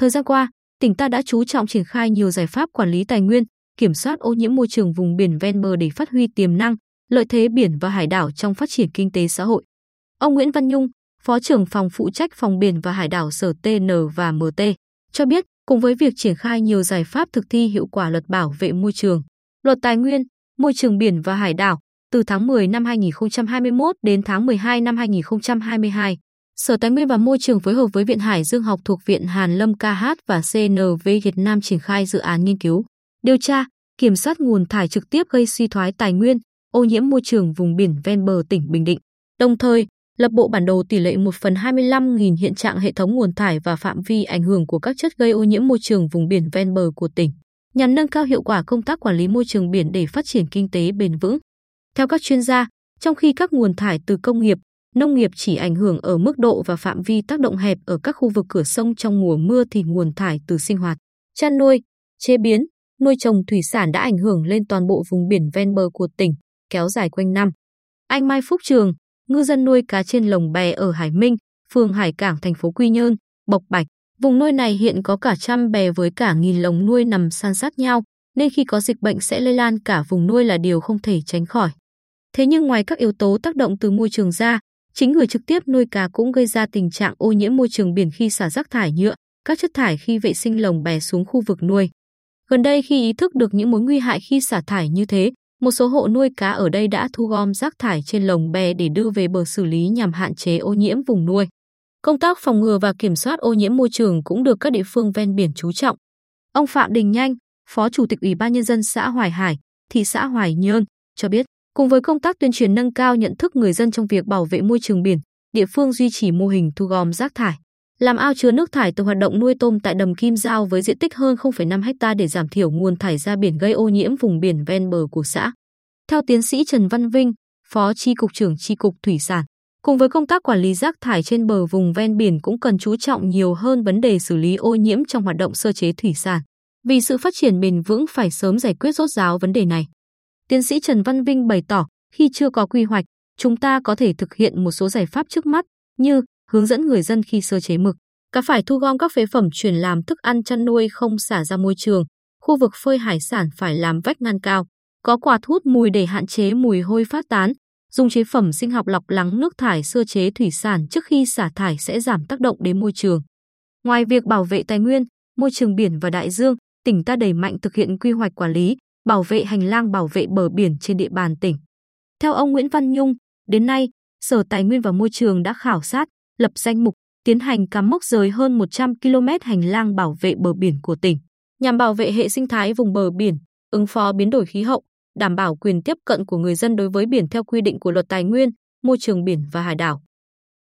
Thời gian qua, tỉnh ta đã chú trọng triển khai nhiều giải pháp quản lý tài nguyên, kiểm soát ô nhiễm môi trường vùng biển ven bờ để phát huy tiềm năng, lợi thế biển và hải đảo trong phát triển kinh tế xã hội. Ông Nguyễn Văn Nhung, Phó trưởng phòng phụ trách phòng biển và hải đảo Sở TN và MT, cho biết, cùng với việc triển khai nhiều giải pháp thực thi hiệu quả Luật Bảo vệ môi trường, Luật Tài nguyên, Môi trường biển và hải đảo, từ tháng 10 năm 2021 đến tháng 12 năm 2022, Sở Tài nguyên và Môi trường phối hợp với Viện Hải dương học thuộc Viện Hàn Lâm KH và CNV Việt Nam triển khai dự án nghiên cứu, điều tra, kiểm soát nguồn thải trực tiếp gây suy thoái tài nguyên, ô nhiễm môi trường vùng biển ven bờ tỉnh Bình Định, đồng thời lập bộ bản đồ tỷ lệ 1/25.000 hiện trạng hệ thống nguồn thải và phạm vi ảnh hưởng của các chất gây ô nhiễm môi trường vùng biển ven bờ của tỉnh, nhằm nâng cao hiệu quả công tác quản lý môi trường biển để phát triển kinh tế bền vững. Theo các chuyên gia, trong khi các nguồn thải từ công nghiệp, nông nghiệp chỉ ảnh hưởng ở mức độ và phạm vi tác động hẹp ở các khu vực cửa sông trong mùa mưa thì nguồn thải từ sinh hoạt, chăn nuôi, chế biến, nuôi trồng thủy sản đã ảnh hưởng lên toàn bộ vùng biển ven bờ của tỉnh, kéo dài quanh năm. Anh Mai Phúc Trường, ngư dân nuôi cá trên lồng bè ở Hải Minh, phường Hải Cảng, thành phố Quy Nhơn, bộc bạch, vùng nuôi này hiện có cả trăm bè với cả nghìn lồng nuôi nằm san sát nhau, nên khi có dịch bệnh sẽ lây lan cả vùng nuôi là điều không thể tránh khỏi. Thế nhưng ngoài các yếu tố tác động từ môi trường ra, chính người trực tiếp nuôi cá cũng gây ra tình trạng ô nhiễm môi trường biển khi xả rác thải nhựa, các chất thải khi vệ sinh lồng bè xuống khu vực nuôi. Gần đây khi ý thức được những mối nguy hại khi xả thải như thế, một số hộ nuôi cá ở đây đã thu gom rác thải trên lồng bè để đưa về bờ xử lý nhằm hạn chế ô nhiễm vùng nuôi. Công tác phòng ngừa và kiểm soát ô nhiễm môi trường cũng được các địa phương ven biển chú trọng. Ông Phạm Đình Nhanh, Phó Chủ tịch Ủy ban Nhân dân xã Hoài Hải, thị xã Hoài Nhơn, cho biết, cùng với công tác tuyên truyền nâng cao nhận thức người dân trong việc bảo vệ môi trường biển, địa phương duy trì mô hình thu gom rác thải, làm ao chứa nước thải từ hoạt động nuôi tôm tại đầm Kim Giao với diện tích hơn 0,5 ha để giảm thiểu nguồn thải ra biển gây ô nhiễm vùng biển ven bờ của xã. Theo tiến sĩ Trần Văn Vinh, Phó Chi cục trưởng Chi cục Thủy sản, cùng với công tác quản lý rác thải trên bờ vùng ven biển cũng cần chú trọng nhiều hơn vấn đề xử lý ô nhiễm trong hoạt động sơ chế thủy sản, vì sự phát triển bền vững phải sớm giải quyết rốt ráo vấn đề này. Tiến sĩ Trần Văn Vinh bày tỏ, khi chưa có quy hoạch, chúng ta có thể thực hiện một số giải pháp trước mắt như hướng dẫn người dân khi sơ chế mực, cá phải thu gom các phế phẩm chuyển làm thức ăn chăn nuôi không xả ra môi trường, khu vực phơi hải sản phải làm vách ngăn cao, có quạt hút mùi để hạn chế mùi hôi phát tán, dùng chế phẩm sinh học lọc lắng nước thải sơ chế thủy sản trước khi xả thải sẽ giảm tác động đến môi trường. Ngoài việc bảo vệ tài nguyên, môi trường biển và đại dương, tỉnh ta đẩy mạnh thực hiện quy hoạch quản lý, bảo vệ hành lang bảo vệ bờ biển trên địa bàn tỉnh. Theo ông Nguyễn Văn Nhung, đến nay, Sở Tài nguyên và Môi trường đã khảo sát, lập danh mục, tiến hành cắm mốc giới hơn 100 km hành lang bảo vệ bờ biển của tỉnh, nhằm bảo vệ hệ sinh thái vùng bờ biển, ứng phó biến đổi khí hậu, đảm bảo quyền tiếp cận của người dân đối với biển theo quy định của Luật Tài nguyên, Môi trường biển và Hải đảo.